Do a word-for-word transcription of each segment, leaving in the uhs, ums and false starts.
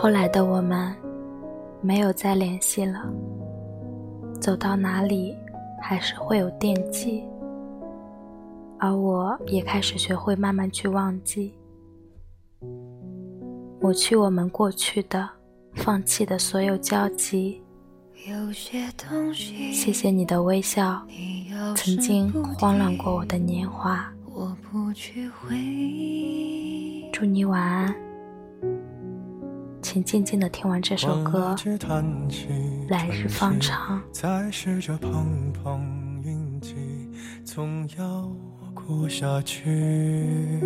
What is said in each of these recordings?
后来的我们没有再联系了，走到哪里还是会有惦记，而我也开始学会慢慢去忘记，抹去我们过去的、放弃的所有交集。有些东西，谢谢你的微笑，曾经慌乱过我的年华。我不去回忆，祝你晚安。请静静地听完这首歌，来日方长。再试着碰碰运气，总要过下去。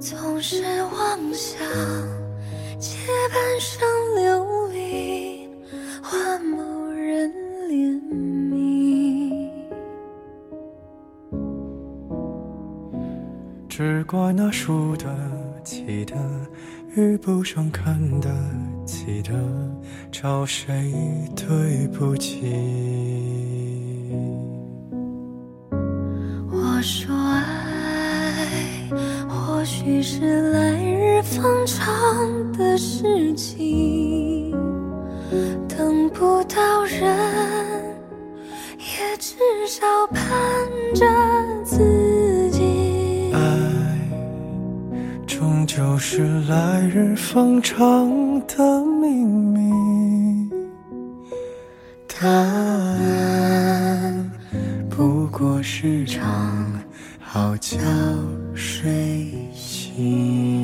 总是妄想借半生流离换某人怜悯，只怪那输得起的遇不上看得起的，找谁对不起。我说爱或许是来日方长的事情，等不到人也至少盼着自己。爱终究是来日方长的秘密，答案不过是场好觉睡醒。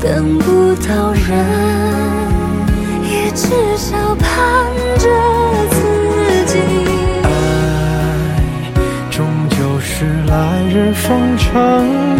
等不到人也至少盼着自己。爱终究是来日方长